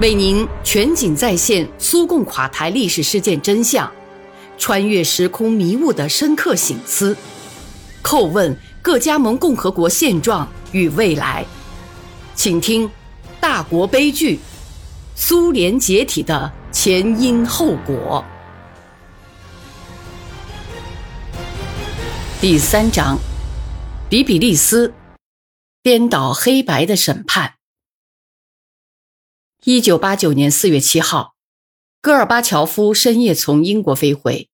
为您全景再现苏共垮台历史事件真相，穿越时空迷雾的深刻省思，叩问各加盟共和国现状与未来。请听《大国悲剧：苏联解体的前因后果》第3章：底比利斯颠倒黑白的审判。1989年4月7号，戈尔巴乔夫深夜从英国飞回，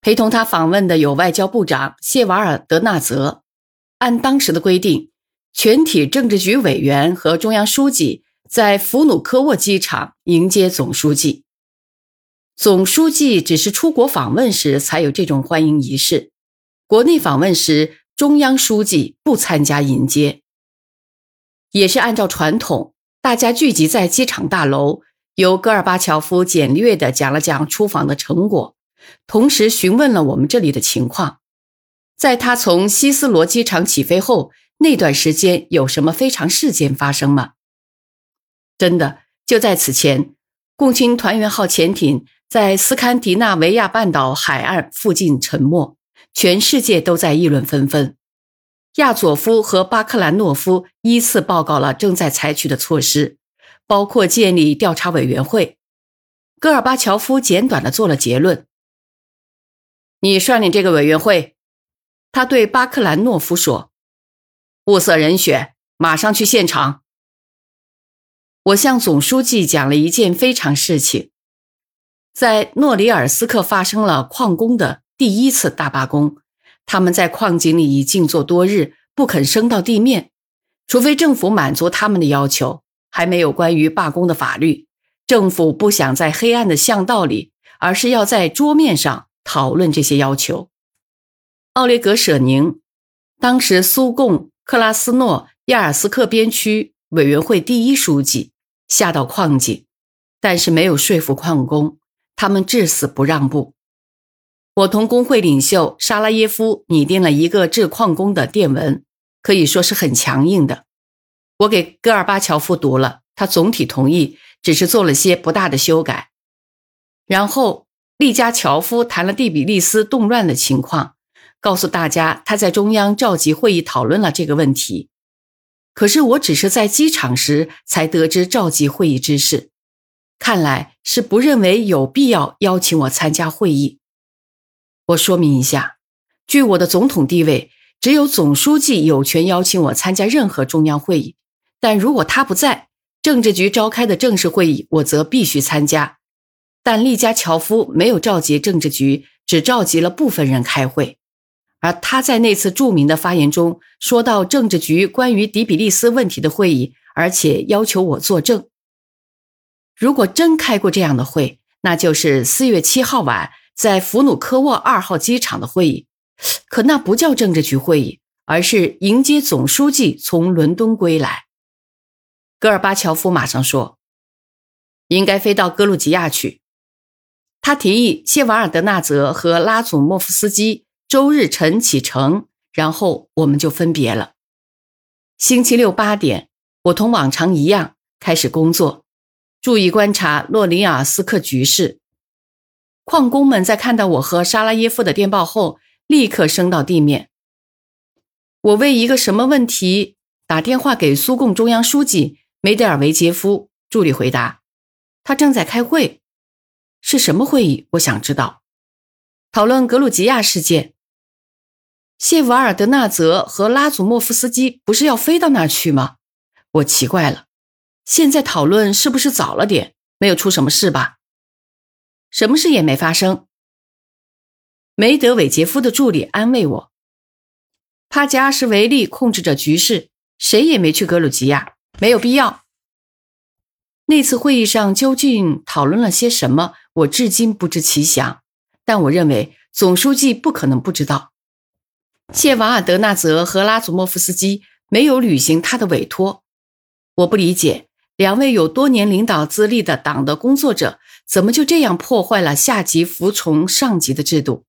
陪同他访问的有外交部长谢瓦尔德纳泽。按当时的规定，全体政治局委员和中央书记在弗努科沃机场迎接总书记。总书记只是出国访问时才有这种欢迎仪式，国内访问时中央书记不参加迎接。也是按照传统，大家聚集在机场大楼，由戈尔巴乔夫简略地讲了讲出访的成果，同时询问了我们这里的情况，在他从希斯罗机场起飞后那段时间有什么非常事件发生吗？真的，就在此前，共青团员号潜艇在斯堪的纳维亚半岛海岸附近沉没，全世界都在议论纷纷。亚佐夫和巴克兰诺夫依次报告了正在采取的措施，包括建立调查委员会。戈尔巴乔夫简短地做了结论：你率领这个委员会，他对巴克兰诺夫说，物色人选，马上去现场。我向总书记讲了一件非常事情，在诺里尔斯克发生了矿工的第一次大罢工，他们在矿井里已静坐多日，不肯升到地面，除非政府满足他们的要求。还没有关于罢工的法律，政府不想在黑暗的巷道里，而是要在桌面上讨论这些要求。奥列格·舍宁，当时苏共克拉斯诺亚尔斯克边区委员会第一书记，下到矿井，但是没有说服矿工，他们至死不让步。我同工会领袖沙拉耶夫拟定了一个致矿工的电文，可以说是很强硬的。我给戈尔巴乔夫读了，他总体同意，只是做了些不大的修改。然后利加乔夫谈了底比利斯动乱的情况，告诉大家他在中央召集会议讨论了这个问题。可是我只是在机场时才得知召集会议之事，看来是不认为有必要邀请我参加会议。我说明一下，据我的总统地位，只有总书记有权邀请我参加任何中央会议，但如果他不在，政治局召开的正式会议我则必须参加。但利加乔夫没有召集政治局，只召集了部分人开会。而他在那次著名的发言中说到政治局关于底比利斯问题的会议，而且要求我作证。如果真开过这样的会，那就是4月7号晚在弗努科沃2号机场的会议，可那不叫政治局会议，而是迎接总书记从伦敦归来。戈尔巴乔夫马上说，应该飞到格鲁吉亚去。他提议谢瓦尔德纳泽和拉祖莫夫斯基周日晨启程，然后我们就分别了。星期六8点，我同往常一样开始工作，注意观察诺里尔斯克局势。矿工们在看到我和沙拉耶夫的电报后，立刻升到地面。我为一个什么问题打电话给苏共中央书记梅德尔维杰夫，助理回答，他正在开会。是什么会议？我想知道。讨论格鲁吉亚事件。谢瓦尔德纳泽和拉祖莫夫斯基不是要飞到那儿去吗？我奇怪了，现在讨论是不是早了点？没有出什么事吧？什么事也没发生。梅德韦杰夫的助理安慰我，帕加什维利控制着局势，谁也没去格鲁吉亚，没有必要。那次会议上究竟讨论了些什么，我至今不知其详，但我认为总书记不可能不知道。谢瓦尔德纳泽和拉祖莫夫斯基没有履行他的委托，我不理解，两位有多年领导资历的党的工作者怎么就这样破坏了下级服从上级的制度？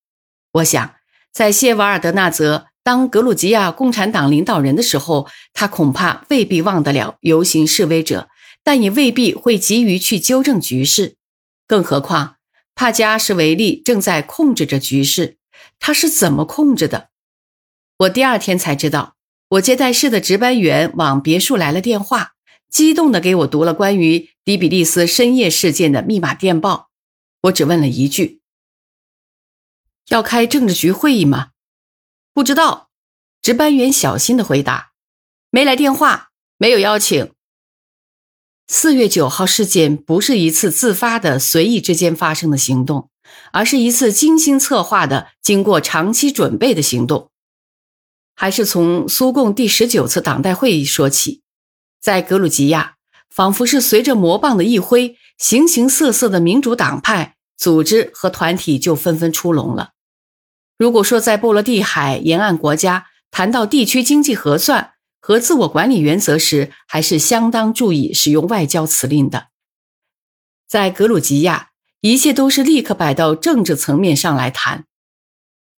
我想，在谢瓦尔德纳泽当格鲁吉亚共产党领导人的时候，他恐怕未必忘得了游行示威者，但也未必会急于去纠正局势。更何况，帕加什维利正在控制着局势，他是怎么控制的？我第二天才知道，我接待室的值班员往别墅来了电话，激动地给我读了关于迪比利斯深夜事件的密码电报。我只问了一句：要开政治局会议吗？不知道。值班员小心地回答：没来电话，没有邀请。4月9号事件不是一次自发的随意之间发生的行动，而是一次精心策划的经过长期准备的行动。还是从苏共第19次党代会议说起。在格鲁吉亚，仿佛是随着魔棒的一挥，形形色色的民主党派组织和团体就纷纷出笼了。如果说在波罗的海沿岸国家谈到地区经济核算和自我管理原则时，还是相当注意使用外交辞令的，在格鲁吉亚，一切都是立刻摆到政治层面上来谈。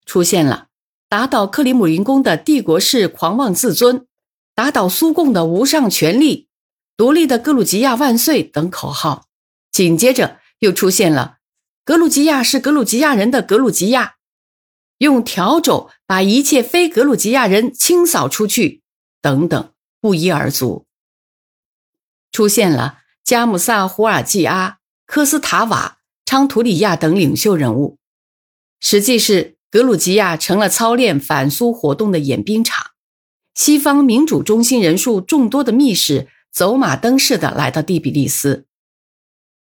出现了打倒克里姆林宫的帝国式狂妄自尊，打倒苏共的无上权力，独立的格鲁吉亚万岁等口号。紧接着又出现了格鲁吉亚是格鲁吉亚人的格鲁吉亚，用笤帚把一切非格鲁吉亚人清扫出去等等，不一而足。出现了加姆萨胡尔季阿、科斯塔瓦、昌图里亚等领袖人物，实际是格鲁吉亚成了操练反苏活动的演兵场。西方民主中心人数众多的密使走马灯似的来到第比利斯。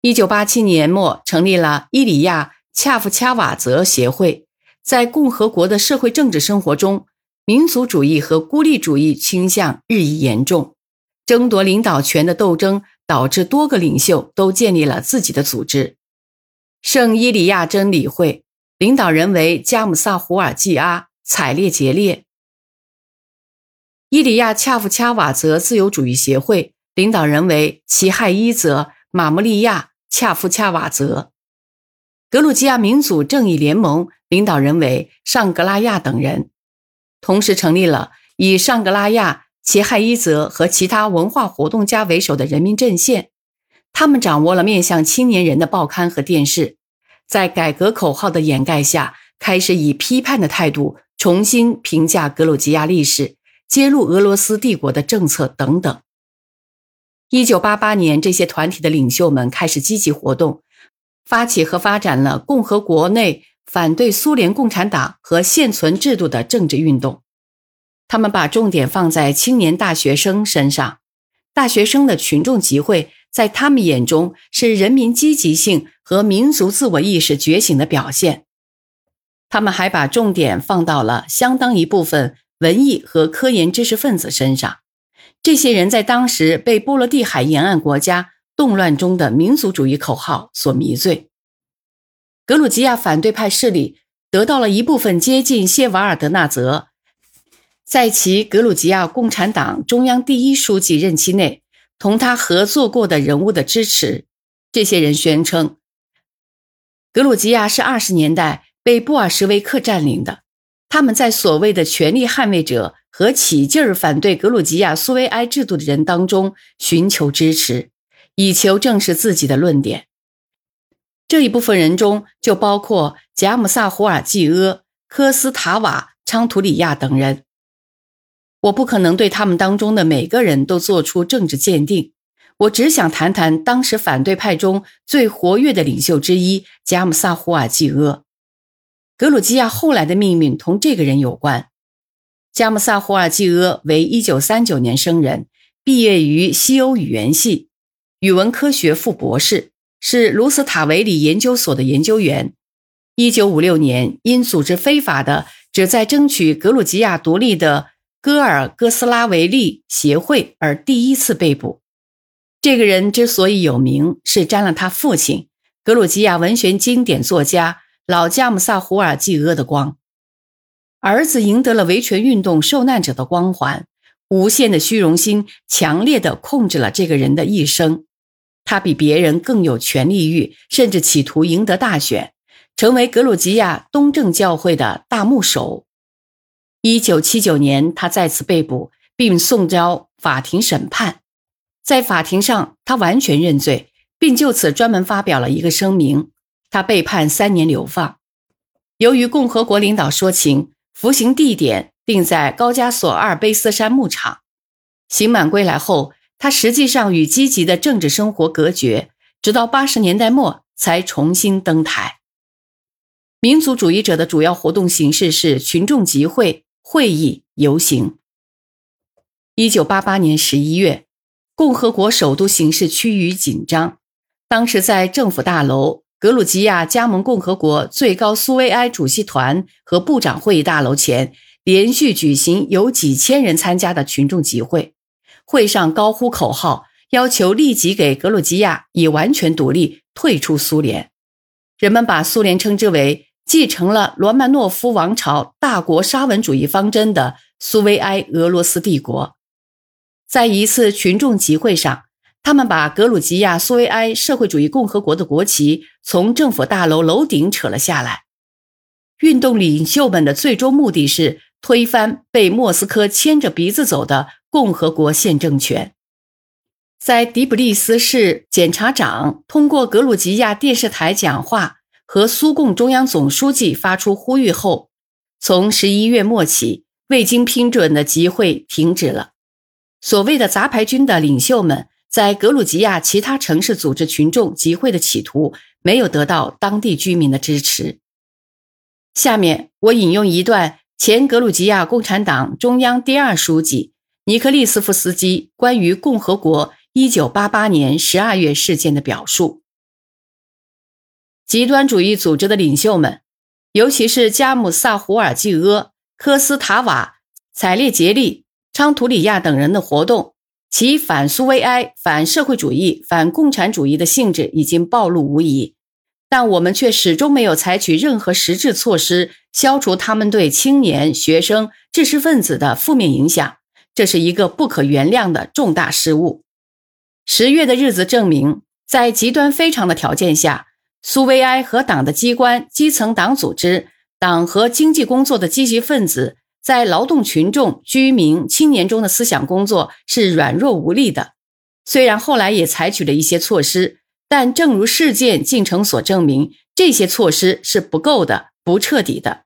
1987年末成立了伊里亚恰夫恰瓦泽协会，在共和国的社会政治生活中，民族主义和孤立主义倾向日益严重，争夺领导权的斗争导致多个领袖都建立了自己的组织。圣伊里亚真理会领导人为加姆萨胡尔季阿、采列杰列。伊里亚恰夫恰瓦泽自由主义协会领导人为齐亥伊泽、马穆利亚、恰夫恰瓦泽。格鲁吉亚民主正义联盟领导人为上格拉亚等人，同时成立了以上格拉亚、齐亥伊泽和其他文化活动家为首的人民阵线。他们掌握了面向青年人的报刊和电视，在改革口号的掩盖下，开始以批判的态度重新评价格鲁吉亚历史，揭露俄罗斯帝国的政策等等。1988年，这些团体的领袖们开始积极活动，发起和发展了共和国内反对苏联共产党和现存制度的政治运动。他们把重点放在青年大学生身上，大学生的群众集会在他们眼中是人民积极性和民族自我意识觉醒的表现。他们还把重点放到了相当一部分文艺和科研知识分子身上，这些人在当时被波罗的海沿岸国家动乱中的民族主义口号所迷醉。格鲁吉亚反对派势力得到了一部分接近谢瓦尔德纳泽，在其格鲁吉亚共产党中央第一书记任期内同他合作过的人物的支持。这些人宣称，格鲁吉亚是20年代被布尔什维克占领的，他们在所谓的权力捍卫者和起劲儿反对格鲁吉亚苏维埃制度的人当中寻求支持，以求证实自己的论点。这一部分人中就包括贾姆萨胡尔季阿、科斯塔瓦、昌图里亚等人。我不可能对他们当中的每个人都做出政治鉴定，我只想谈谈当时反对派中最活跃的领袖之一贾姆萨胡尔季阿。格鲁吉亚后来的命运同这个人有关。贾姆萨胡尔季阿为1939年生人，毕业于西欧语言系，语文科学副博士，是卢斯塔维里研究所的研究员。1956年，因组织非法的旨在争取格鲁吉亚独立的戈尔哥斯拉维利协会而第一次被捕。这个人之所以有名，是沾了他父亲格鲁吉亚文学经典作家老加姆萨胡尔季阿的光。儿子赢得了维权运动受难者的光环，无限的虚荣心强烈地控制了这个人的一生。他比别人更有权力欲，甚至企图赢得大选，成为格鲁吉亚东正教会的大牧首。1979年，他再次被捕并送交法庭审判。在法庭上，他完全认罪，并就此专门发表了一个声明。他被判3年流放。由于共和国领导说情，服刑地点定在高加索阿尔卑斯山牧场。刑满归来后，他实际上与积极的政治生活隔绝，直到80年代末才重新登台。民族主义者的主要活动形式是群众集会、会议、游行。1988年11月，共和国首都形势趋于紧张。当时在政府大楼、格鲁吉亚加盟共和国最高苏维埃主席团和部长会议大楼前，连续举行有几千人参加的群众集会，会上高呼口号，要求立即给格鲁吉亚以完全独立，退出苏联。人们把苏联称之为继承了罗曼诺夫王朝大国沙文主义方针的苏维埃俄罗斯帝国。在一次群众集会上，他们把格鲁吉亚苏维埃社会主义共和国的国旗从政府大楼楼顶扯了下来。运动领袖们的最终目的是推翻被莫斯科牵着鼻子走的共和国宪政权。在迪布利斯市检察长通过格鲁吉亚电视台讲话和苏共中央总书记发出呼吁后，从11月末起，未经批准的集会停止了。所谓的杂牌军的领袖们在格鲁吉亚其他城市组织群众集会的企图没有得到当地居民的支持。下面我引用一段前格鲁吉亚共产党中央第2书记尼科利斯夫斯基关于共和国1988年12月事件的表述。极端主义组织的领袖们，尤其是加姆萨胡尔季阿、科斯塔瓦、采列杰利、昌图里亚等人的活动，其反苏维埃、反社会主义、反共产主义的性质已经暴露无遗，但我们却始终没有采取任何实质措施消除他们对青年、学生、知识分子的负面影响，这是一个不可原谅的重大失误。10月的日子证明，在极端非常的条件下，苏维埃和党的机关、基层党组织、党和经济工作的积极分子在劳动群众、居民、青年中的思想工作是软弱无力的。虽然后来也采取了一些措施，但正如事件进程所证明，这些措施是不够的、不彻底的。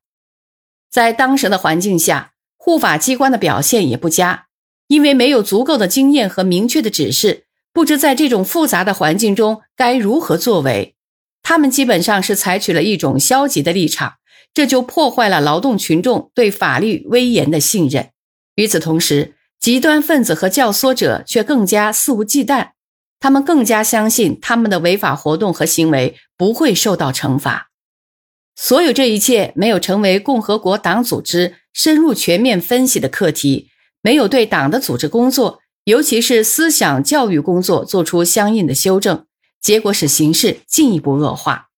在当时的环境下，护法机关的表现也不佳，因为没有足够的经验和明确的指示，不知在这种复杂的环境中该如何作为。他们基本上是采取了一种消极的立场，这就破坏了劳动群众对法律威严的信任。与此同时，极端分子和教唆者却更加肆无忌惮，他们更加相信他们的违法活动和行为不会受到惩罚。所有这一切没有成为共和国党组织深入全面分析的课题，没有对党的组织工作，尤其是思想教育工作做出相应的修正，结果使形势进一步恶化。